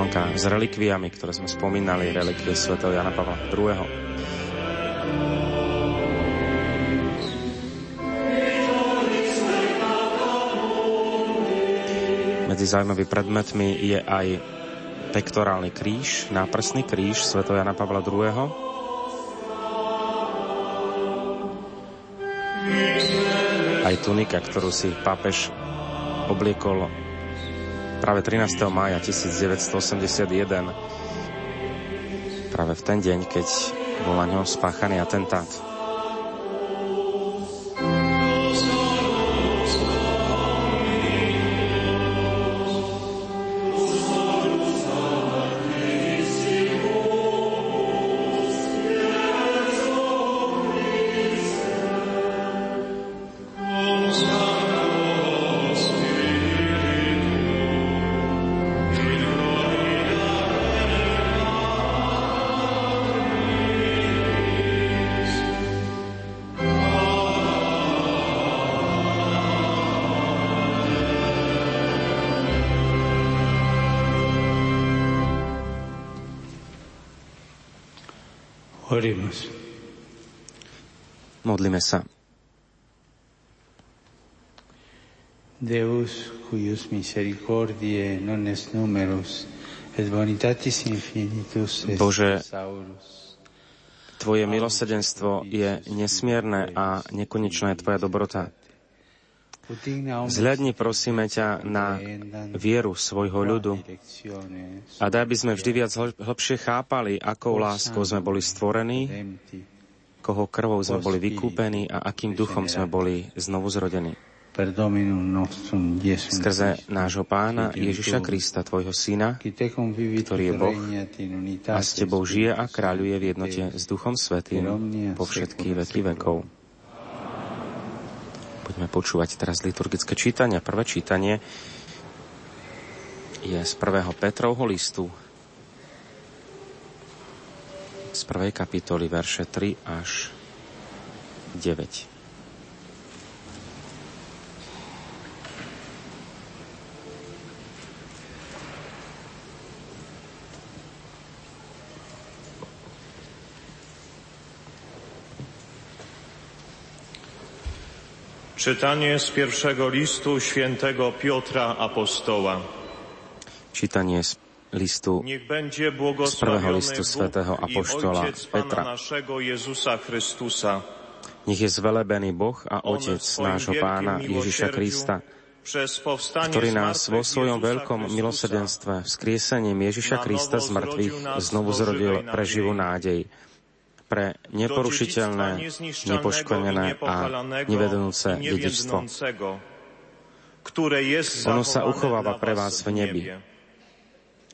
slnka s relikviami, ktoré sme spomínali, relikvie svätého Jána Pavla II. Medzi zaujímavými predmetmi je aj pektorálny kríž, náprsný kríž svätého Jána Pavla II., aj tunika, ktorú si pápež obliekol práve 13. mája 1981, práve v ten deň, keď bol na ňom spáchaný atentát. Modlíme sa. Deus, cuius misericordiae non est numerus, et bonitatis infinitus est thesaurus. Bože, tvoje milosrdenstvo je nesmierne a nekonečná je tvoja dobrota. Zhľadni, prosíme ťa, na vieru svojho ľudu a daj, by sme vždy viac hlbšie chápali, akou láskou sme boli stvorení, koho krvou sme boli vykúpení a akým duchom sme boli znovu zrodení. Skrze nášho Pána Ježiša Krista, tvojho Syna, ktorý je Boh a s tebou žije a kráľuje v jednote s Duchom Svätým po všetky veky vekov. Poďme počúvať teraz liturgické čítania. Prvé čítanie je z 1. Petrovho listu, z 1. kapitoly, verše 3 až 9. Czytanie z pierwszego listu świętego Piotra apostoła. Czytanie z listu z prvého listu svätého apoštola Petra. Nech je zvelebený Boh a Otec nášho Pána Ježiša Krista, ktorý nás vo svojom veľkom milosrdenstve vzkriesením Ježiša Krista z mŕtvych znovu zrodil pre živú nádej, pre neporušiteľné, nepoškvrnené a nevednúce dedičstvo. Ono sa uchováva pre vás v nebi.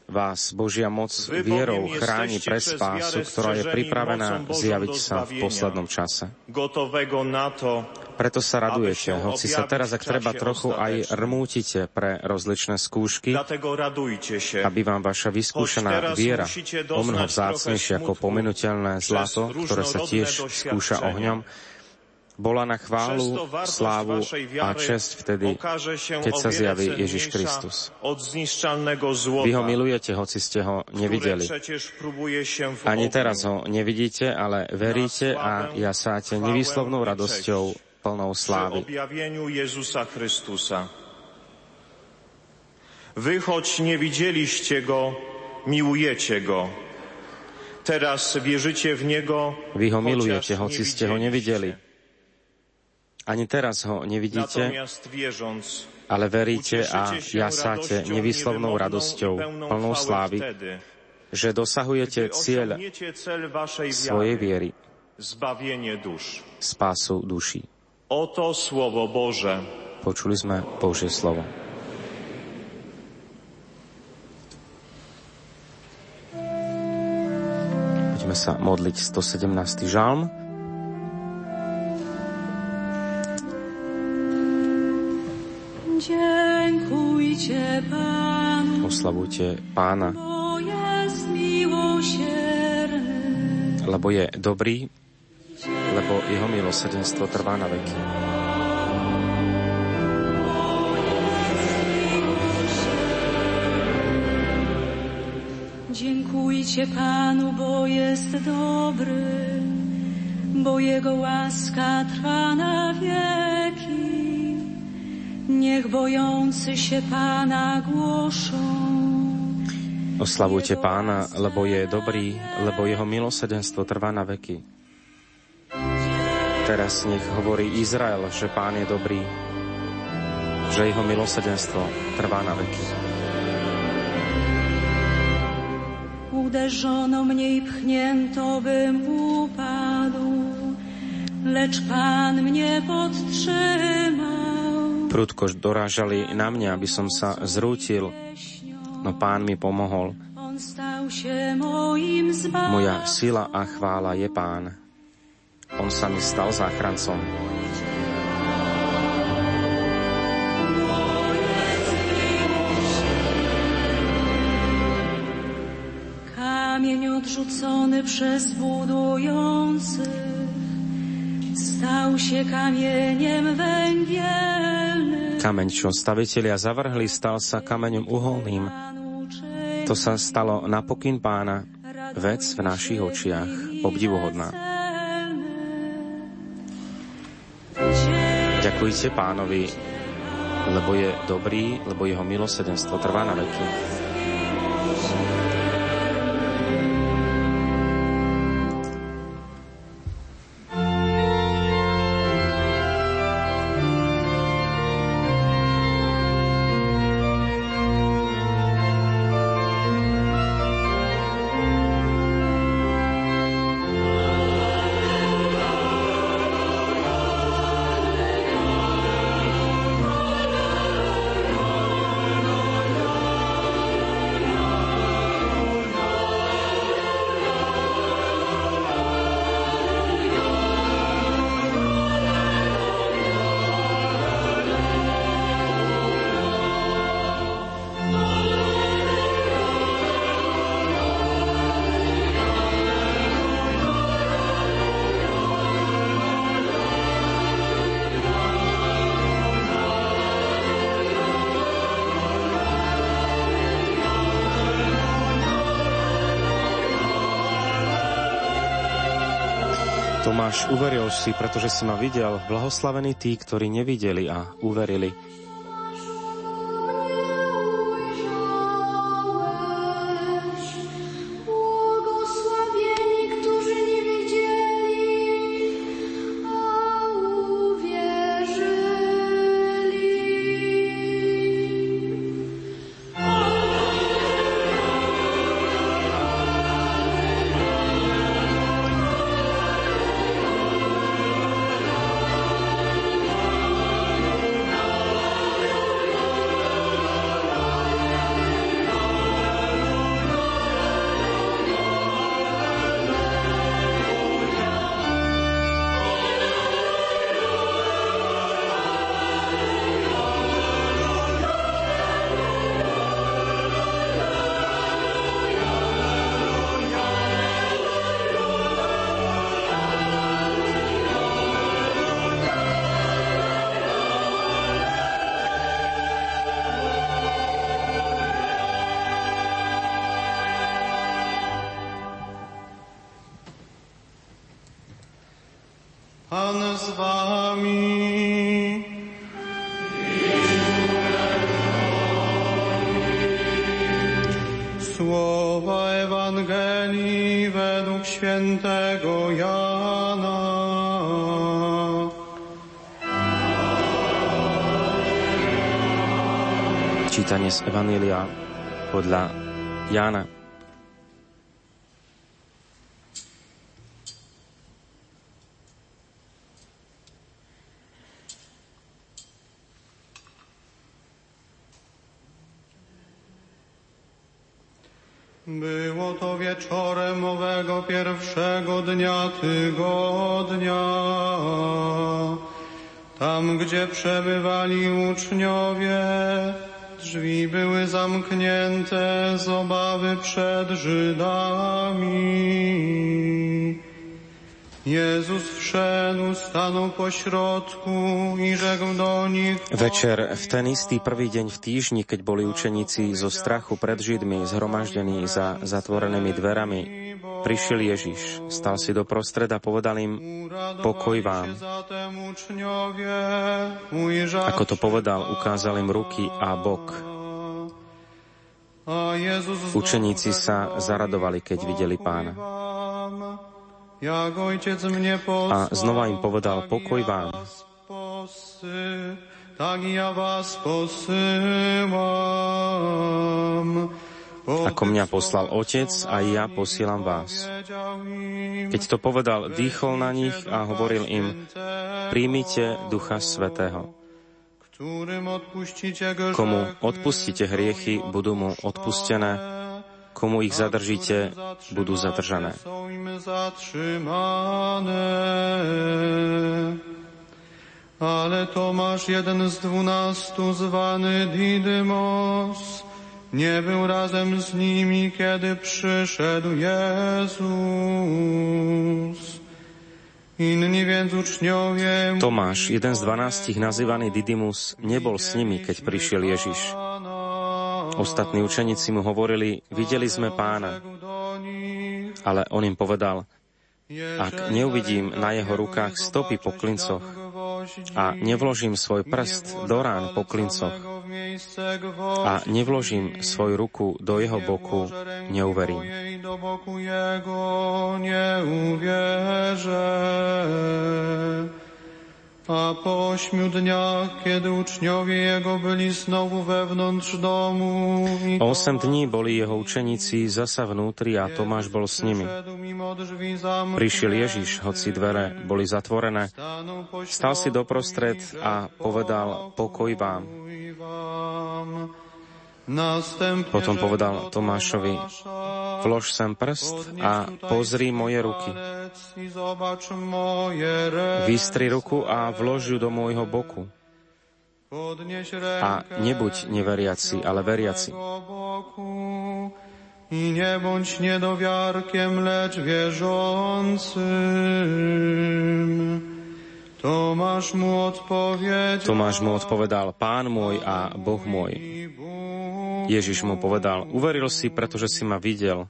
Vás Božia moc vierou chráni pre spásu, ktorá je pripravená zjaviť sa v poslednom čase. Preto sa radujete, hoci sa teraz, ak treba, trochu aj rmútite pre rozličné skúšky, aby vám vaša vyskúšaná viera, omnoho vzácnejšia ako pominuteľné zlato, ktoré sa tiež skúša ohňom, bola na chválu, slávu a čest vtedy, keď sa zjaví Ježiš Kristus. Vy ho milujete, hoci ste ho nevideli. Ani teraz ho nevidíte, ale veríte a jasáte nevýslovnou radosťou plnou slávy. Vy, choć nevideliście go, miłujecie go. Teraz wierzycie w niego, vy ho milujete, hoci ste ho nevideli. Ani teraz ho nevidíte, ale veríte a jasáte nevýslovnou radosťou, plnou slávy, že dosahujete cieľ svojej viery, spásu duší. Počuli sme Božie slovo. Poďme sa modliť 117. žalm. Oslavujte Pána, lebo je dobrý, lebo jeho milosrdenstvo trvá na veky. Dziękujcie Panu, bo jest dobry, bo Jego łaska trwa na wieki. Niech bojący się Pana głoszą. Oslavujte Pána, lebo je dobrý, lebo jeho milosrdenstvo trvá na veky. Teraz nech hovorí Izrael, že Pán je dobrý, že jeho milosrdenstvo trvá na veky. Uderzono mnie i pchnięto, bym upadł, lecz Pan mnie podtrzymał. Prudko dorážali na mňa, aby som sa zrútil, no Pán mi pomohol. Moja sila a chvála je Pán. On sa mi stal záchrancom. Kamień odrzucony przez budujących stał się kamieniem węgielnym. Kameň, čo stavitelia zavrhli, stal sa kameňom uholným. To sa stalo na pokyn Pána, vec v našich očiach obdivuhodná. Ďakujte Pánovi, lebo je dobrý, lebo jeho milosrdenstvo trvá na veky. Tomáš, uveril si, pretože si ma videl, blahoslavení tí, ktorí nevideli a uverili. Čítanie z Evanjelia podľa Jána. Było to wieczorem owego pierwszego dnia tygodnia. Tam, gdzie przebywali uczniowie, drzwi były zamknięte z obawy przed Żydami. Večer, v ten istý prvý deň v týždni, keď boli učeníci zo strachu pred Židmi zhromaždení za zatvorenými dverami, prišiel Ježiš, stal si doprostred a povedal im: pokoj vám. Ako to povedal, ukázal im ruky a bok. Učeníci sa zaradovali, keď videli Pána. A znova im povedal: pokoj vám. Ako mňa poslal Otec, aj ja posielam vás. Keď to povedal, dýchol na nich a hovoril im: príjmite Ducha Svätého. Komu odpustíte hriechy, budú mu odpustené. Komu ich zadržíte, budú zadržané. Ale Tomáš, jeden z 12, zvany Didymus, nie był razem z nimi, kiedy przyszedł Jezus. Tomáš, jeden z 12, nazývaný Didymus, nebol s nimi, keď prišiel Ježiš. Ostatní učeníci mu hovorili: videli sme Pána. Ale on im povedal: ak neuvidím na jeho rukách stopy po klincoch a nevložím svoj prst do rán po klincoch a nevložím svoju ruku do jeho boku, neuverím. A po 8 dniach, kiedy uczniowie jego byli znowu wewnątrz domu. 8 dní boli jeho učeníci zasa vnútri a Tomáš bol s nimi. Prišiel Ježiš, hoci dvere boli zatvorené, stal si doprostred a povedal: pokoj vám. Potom povedal Tomášovi: vlož sem prst a pozri moje ruky. Vystri ruku a vlož ju do môjho boku. A nebuď neveriaci, ale veriaci. I nebądź niedowiarkiem, lecz wierzącym. Tomáš mu odpovedal: Pán môj a Boh môj. Ježiš mu povedal: uveril si, pretože si ma videl.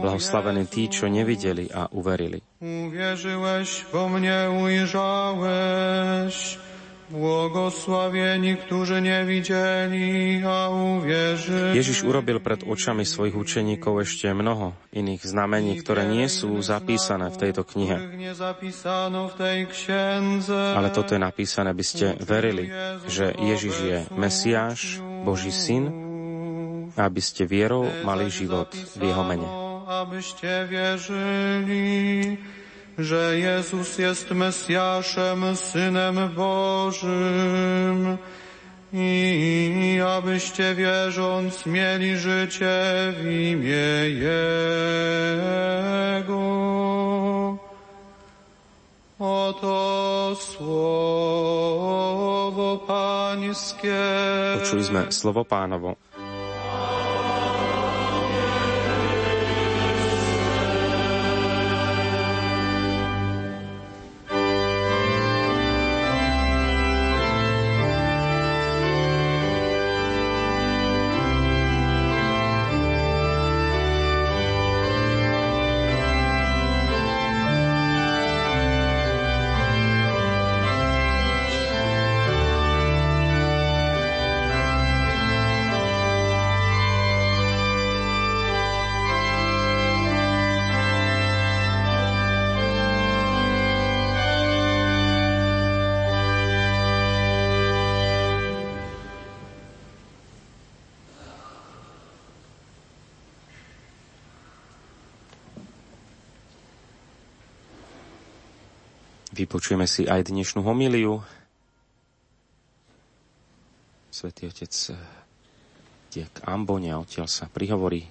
Blahoslavení tí, čo nevideli a uverili. Uwierzyłeś, bo mnie ujrzałeś. Błogosławieni, którzy nie widzieli a uwierzyli. Ježiš urobil pred očami svojich učeníkov ešte mnoho iných znamení, ktoré nie sú zapísané v tejto knihe. Ale toto je napísané, aby ste verili, že Ježiš je Mesiáš, Boží syn, aby ste vierou mali život v jeho mene. Że Jezus jest Mesjaszem, Synem Bożym i abyście wierząc mieli życie w imię Jego. Oto słowo Pańskie. Poczuliśmy słowo Pánovo. Vypočujeme si aj dnešnú homíliu. Svätý Otec ide k ambone a odtiaľ sa prihovorí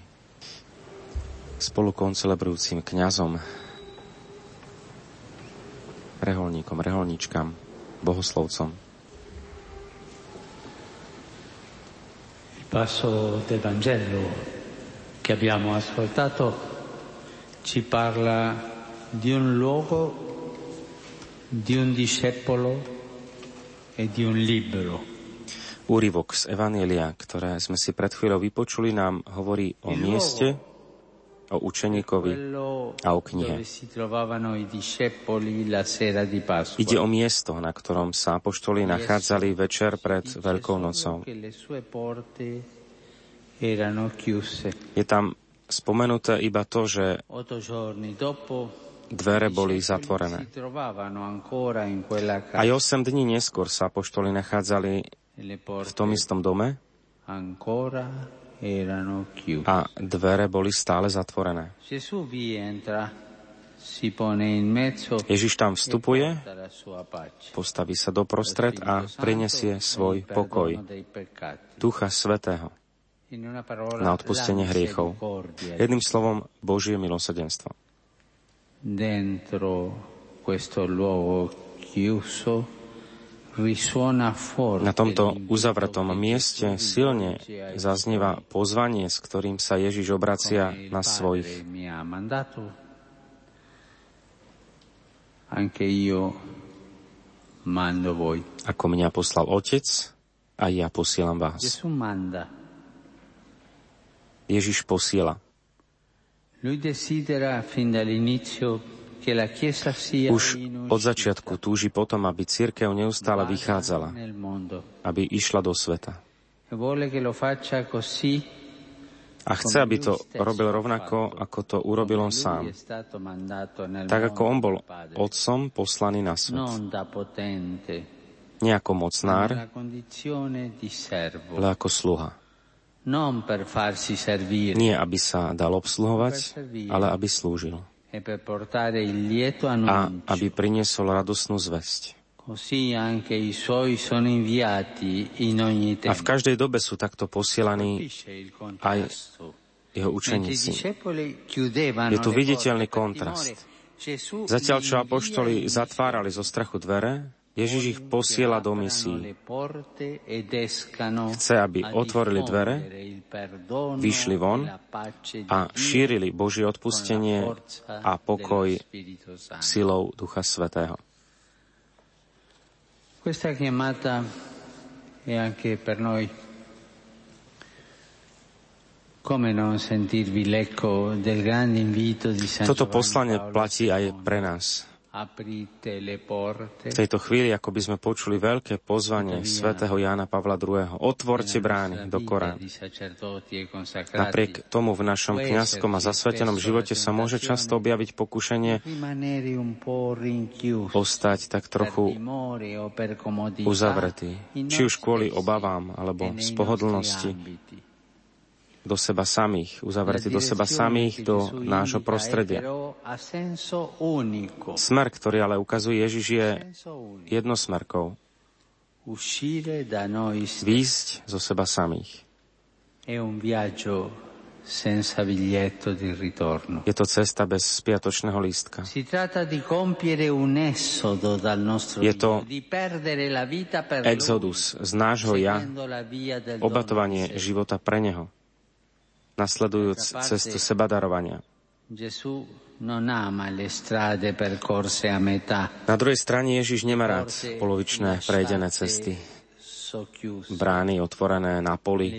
spolukoncelebrujúcim kňazom, reholníkom, reholníčkam, bohoslovcom. Il passo del Vangelo che abbiamo ascoltato ci parla di un luogo, di un discepolo e di un libro. Úryvok z Evanielia, ktoré sme si pred chvíľou vypočuli, nám hovorí o mieste, o učeníkovi a o knihe. Ide o miesto, na ktorom sa apoštoli nachádzali večer pred Veľkou nocou. Je tam spomenuté iba to, že dvere boli zatvorené. Aj 8 dní neskôr sa apoštoli nachádzali v tom istom dome a dvere boli stále zatvorené. Ježiš tam vstupuje, postaví sa doprostred a prinesie svoj pokoj, Ducha Svätého, na odpustenie hriechov. Jedným slovom, Božie milosrdenstvo. Dentro questo luogo chiuso na tomto uzavretom mieste silne zaznieva pozvanie, s ktorým sa Ježiš obracia na svojich. Ako mňa poslal Otec, aj ja posielam vás. Ježiš posiela. Už od začiatku túži potom, aby cirkev neustále vychádzala, aby išla do sveta. A chce, aby to robil rovnako, ako to urobil on sám. Tak, ako on bol Otcom poslaný na svet. Nie ako mocnár, ale ako sluha. Nie, aby sa dal obsluhovať, ale aby slúžil. A aby priniesol radosnú zvesť. A v každej dobe sú takto posielaní aj jeho učeníci. Je tu viditeľný kontrast. Zatiaľ, čo apoštoli zatvárali zo strachu dvere, Ježiš ich posiela do misií. Chce, aby otvorili dvere, vyšli von a šírili Božie odpustenie a pokoj silou Ducha Svätého. Toto poslanie platí aj pre nás. V tejto chvíli, ako by sme počuli veľké pozvanie svätého Jána Pavla II. Otvorte brány do Koránu. Napriek tomu v našom kňazskom a zasvetenom živote sa môže často objaviť pokušenie ostať tak trochu uzavretý, či už kvôli obavám alebo z pohodlnosti. Do seba samých, uzavretí do seba samých, do nášho prostredia. Smer, ktorý ale ukazuje Ježiš, je jednosmerkou. Výjsť zo seba samých. Je to cesta bez spiatočného lístka. Je to exodus z nášho ja, obetovanie života pre neho, nasledujúc cestu sebadarovania. Na druhej strane Ježiš nemá rád polovičné prejdené cesty, brány otvorené na poli,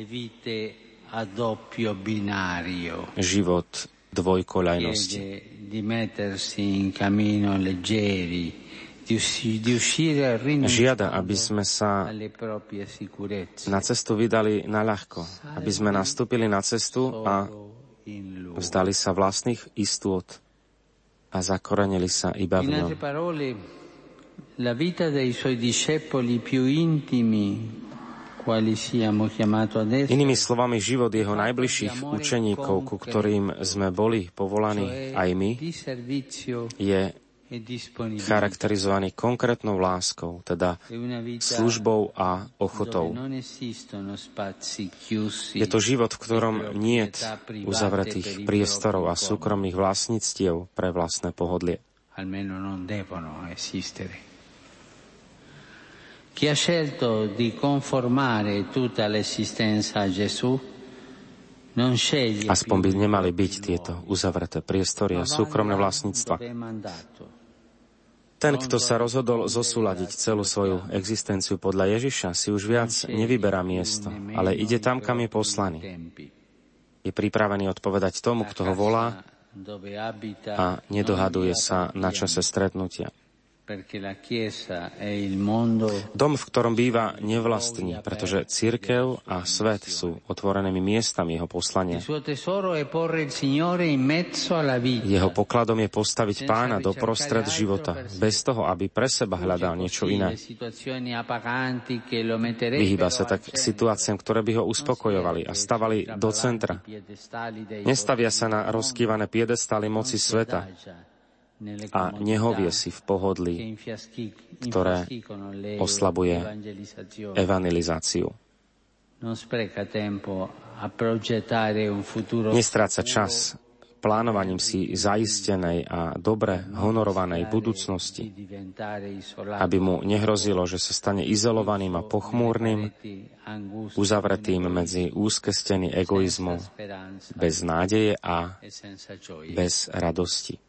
život dvojkoľajnosti. Žiada, aby sme sa na cestu vydali naľahko, aby sme nastúpili na cestu a vzdali sa vlastných istôt a zakorenili sa iba v ňom. Inými slovami, život jeho najbližších učeníkov, ku ktorým sme boli povolaní aj my, je charakterizovaný konkrétnou láskou, teda službou a ochotou. Je to život, v ktorom nie je uzavretých priestorov a súkromných vlastníctiev pre vlastné pohodlie. Chi ha scelto di conformare tutta l'esistenza a Gesù Aspoň by nemali byť tieto uzavreté priestory a súkromné vlastníctva. Ten, kto sa rozhodol zosúladiť celú svoju existenciu podľa Ježiša, si už viac nevyberá miesto, ale ide tam, kam je poslaný. Je pripravený odpovedať tomu, kto ho volá, a nedohaduje sa na čase stretnutia. Dom, v ktorom býva, nevlastní, pretože cirkev a svet sú otvorenými miestami jeho poslania. Jeho pokladom je postaviť Pána doprostred života, bez toho, aby pre seba hľadal niečo iné. Vyhýba sa tak situáciám, ktoré by ho uspokojovali, a stavali do centra. Nestavia sa na rozkývané piedestály moci sveta a nehovie si v pohodlí, ktoré oslabuje evangelizáciu. Nestráca čas plánovaním si zaistenej a dobre honorovanej budúcnosti, aby mu nehrozilo, že sa stane izolovaným a pochmúrnym, uzavretým medzi úzke steny egoizmu, bez nádeje a bez radosti.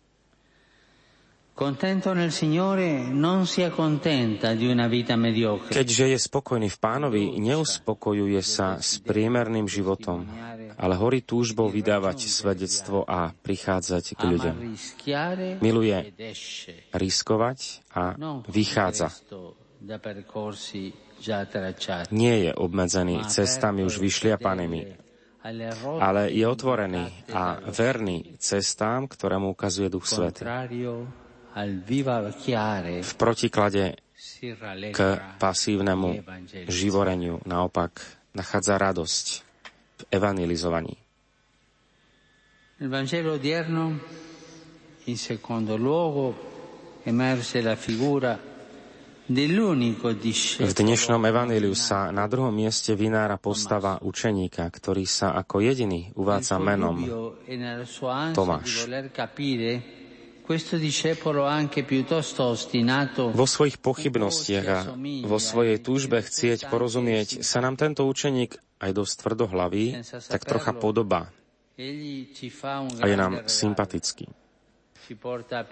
Keďže je spokojný v Pánovi, neuspokojuje sa s priemerným životom, ale horí túžbou vydávať svedectvo a prichádzať k ľuďom. Miluje riskovať a vychádza. Nie je obmedzený cestami už vyšliapanými, ale je otvorený a verný cestám, ktoré mu ukazuje Duch Svätý. V protiklade k pasívnemu živoreniu naopak nachádza radosť v evangelizovaní. V dnešnom evanjeliu sa na druhom mieste vynára postava učeníka, ktorý sa ako jediný uvádza menom Tomáš. Vo svojich pochybnostiach a vo svojej túžbe chcieť porozumieť sa nám tento učeník, aj dosť tvrdohlavý, tak trocha podobá a je nám sympatický.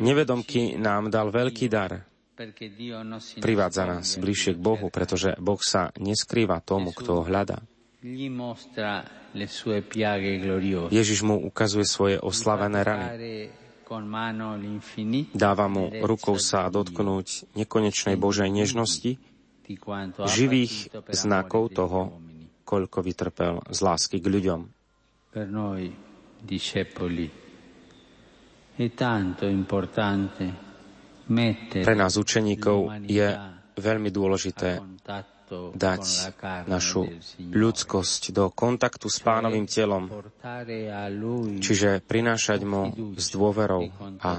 Nevedomky nám dal veľký dar. Privádza nás bližšie k Bohu, pretože Boh sa neskrýva tomu, kto ho hľadá. Ježiš mu ukazuje svoje oslavené rany. Dáva mu rukou sa dotknúť nekonečnej Božej nežnosti, živých znakov toho, koľko vytrpel z lásky k ľuďom. Pre nás učeníkov je veľmi dôležité dať našu ľudskosť do kontaktu s Pánovým telom, čiže prinášať mu s dôverou a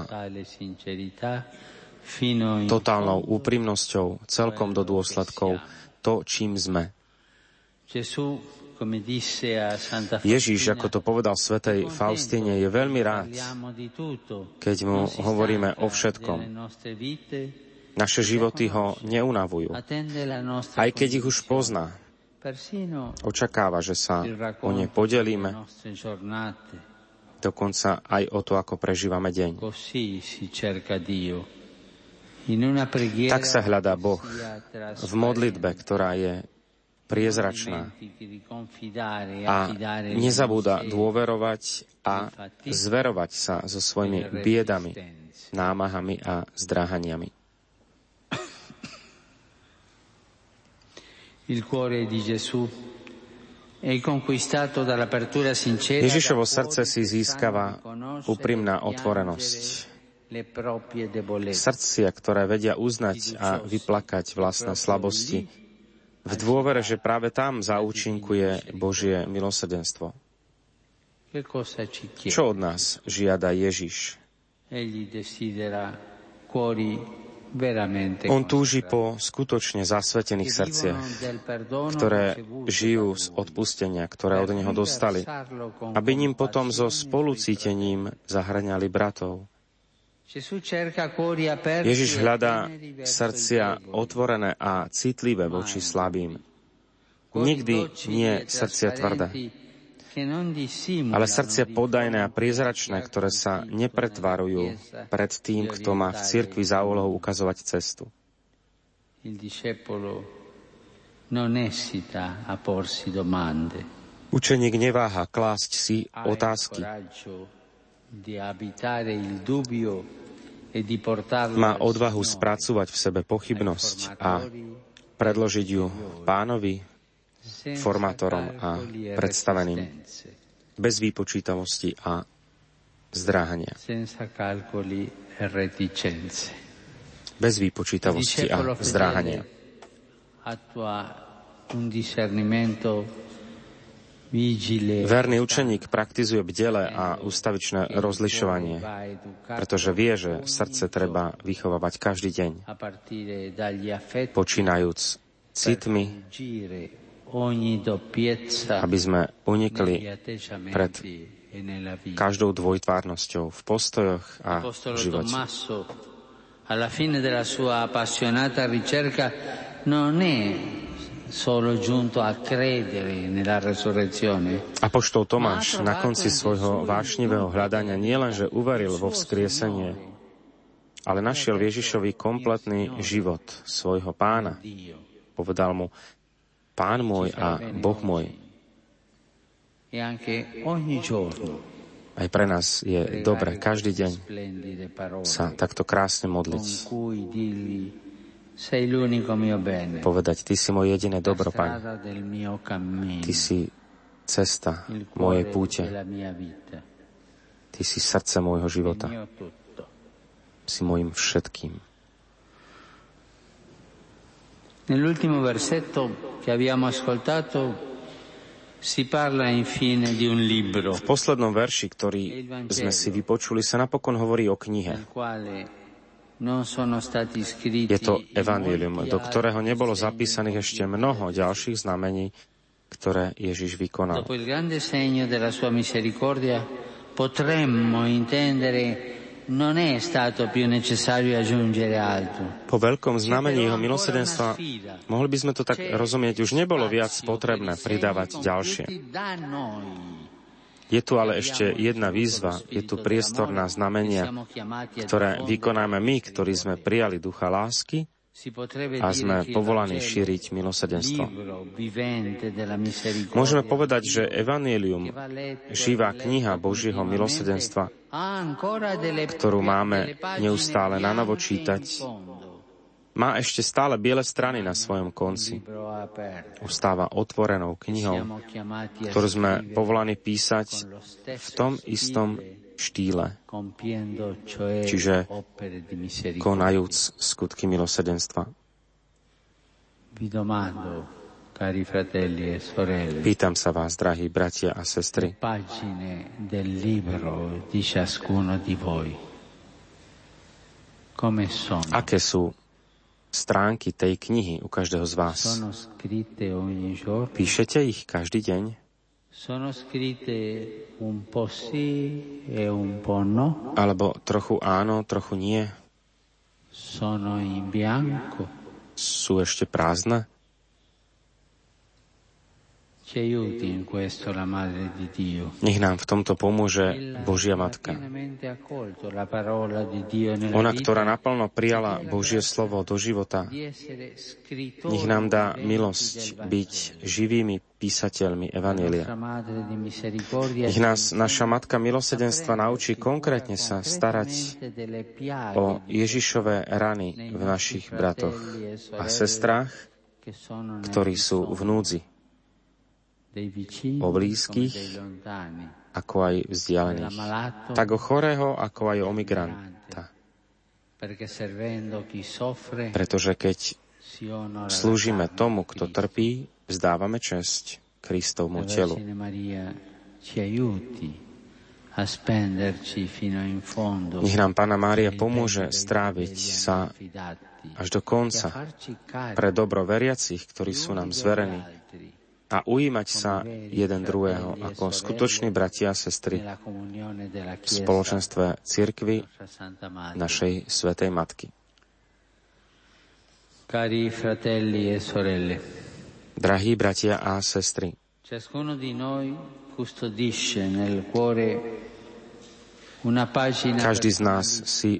totálnou úprimnosťou celkom do dôsledkov to, čím sme. Ježiš, ako to povedal svätej Faustine, je veľmi rád, keď mu hovoríme o všetkom. Naše životy ho neunavujú, aj keď ich už pozná. Očakáva, že sa o ne podelíme, dokonca aj o to, ako prežívame deň. Tak sa hľadá Boh v modlitbe, ktorá je priezračná a nezabúda dôverovať a zverovať sa so svojimi biedami, námahami a zdráhaniami. Ježišovo srdce si získava úprimná otvorenosť. Srdcia, ktoré vedia uznať a vyplakať vlastné slabosti, v dôvere, že práve tam zaúčinkuje Božie milosrdenstvo. Čo od nás žiada Ježiš? On túži po skutočne zasvetených srdciach, ktoré žijú z odpustenia, ktoré od neho dostali, aby ním potom so spolucítením zahŕňali bratov. Ježiš hľadá srdcia otvorené a citlivé voči slabým. Nikdy nie srdcia tvrdé, ale srdcia podajné a priezračné, ktoré sa nepretvarujú pred tým, kto má v cirkvi za úlohu ukazovať cestu. Učeník neváha klásť si otázky. Má odvahu spracovať v sebe pochybnosť a predložiť ju pánovi, formátorom a predstaveným, bez výpočítavosti a zdráhania. Bez výpočítavosti a zdráhania. Verný učeník praktizuje bdele a ustavičné rozlišovanie, pretože vie, že srdce treba vychovávať každý deň, počínajúc citmi, aby sme unikli pred každou dvojtvárnosťou v postojoch a v živote. Apoštol Tomáš na konci svojho vášnivého hľadania nielenže uveril vo vzkriesenie, ale našiel Ježišovi kompletný život svojho pána. Povedal mu: Pán môj a Boh môj. Aj pre nás je dobré každý deň sa takto krásne modliť. Povedať: Ty si moje jediné dobro, Pane. Ty si cesta mojej púte. Ty si srdce môjho života. Si mojim všetkým. Nell'ultimo versetto che abbiamo ascoltato si parla infine di un libro. V poslednom verši, ktorý sme si vypočuli, sa napokon hovorí o knihe. Je to Evanjelium, do ktorého nebolo zapísaných ešte mnoho ďalších znamení, ktoré Ježiš vykonal. Dopo il grande segno della sua misericordia potremmo intendere non è stato più necessario aggiungere altro. Po veľkom znamení jeho milosrdenstva mohli by sme to tak rozumieť, už nebolo viac potrebné pridávať ďalšie. Je tu ale ešte jedna výzva, je tu priestor na znamenia, ktoré vykonáme my, ktorí sme prijali ducha lásky a sme povolaní šíriť milosrdenstvo. Môžeme povedať, že Evanjelium, živá kniha Božieho milosrdenstva, ktorú máme neustále nanovo čítať, má ešte stále biele strany na svojom konci. Ostáva otvorenou knihou, ktorú sme povolaní písať v tom istom štýle, čiže konajúc skutky milosrdenstva. Pýtam sa vás, drahí bratia a sestry, aké sú stránky tej knihy u každého z vás? Píšete ich každý deň? Alebo trochu áno, trochu nie? Sú ešte prázdne? Nech nám v tomto pomôže Božia Matka. Ona, ktorá naplno prijala Božie slovo do života, nech nám dá milosť byť živými písateľmi Evanjelia. Nech nás naša Matka milosrdenstva naučí konkrétne sa starať o Ježišové rany v našich bratoch a sestrách, ktorí sú v núdzi, o blízkych, ako aj vzdialených, tak o chorého, ako aj o migranta. Pretože keď slúžime tomu, kto trpí, vzdávame česť Kristovmu telu. Nech nám Panna Mária pomôže stráviť sa až do konca pre dobro veriacich, ktorí sú nám zverení, a ujímať sa jeden druhého ako skutoční bratia a sestry v spoločenstve cirkvi našej Svätej Matky. Drahí bratia a sestry, Ciascuno di noi custodisce nel cuore una pagina. Každý z nás si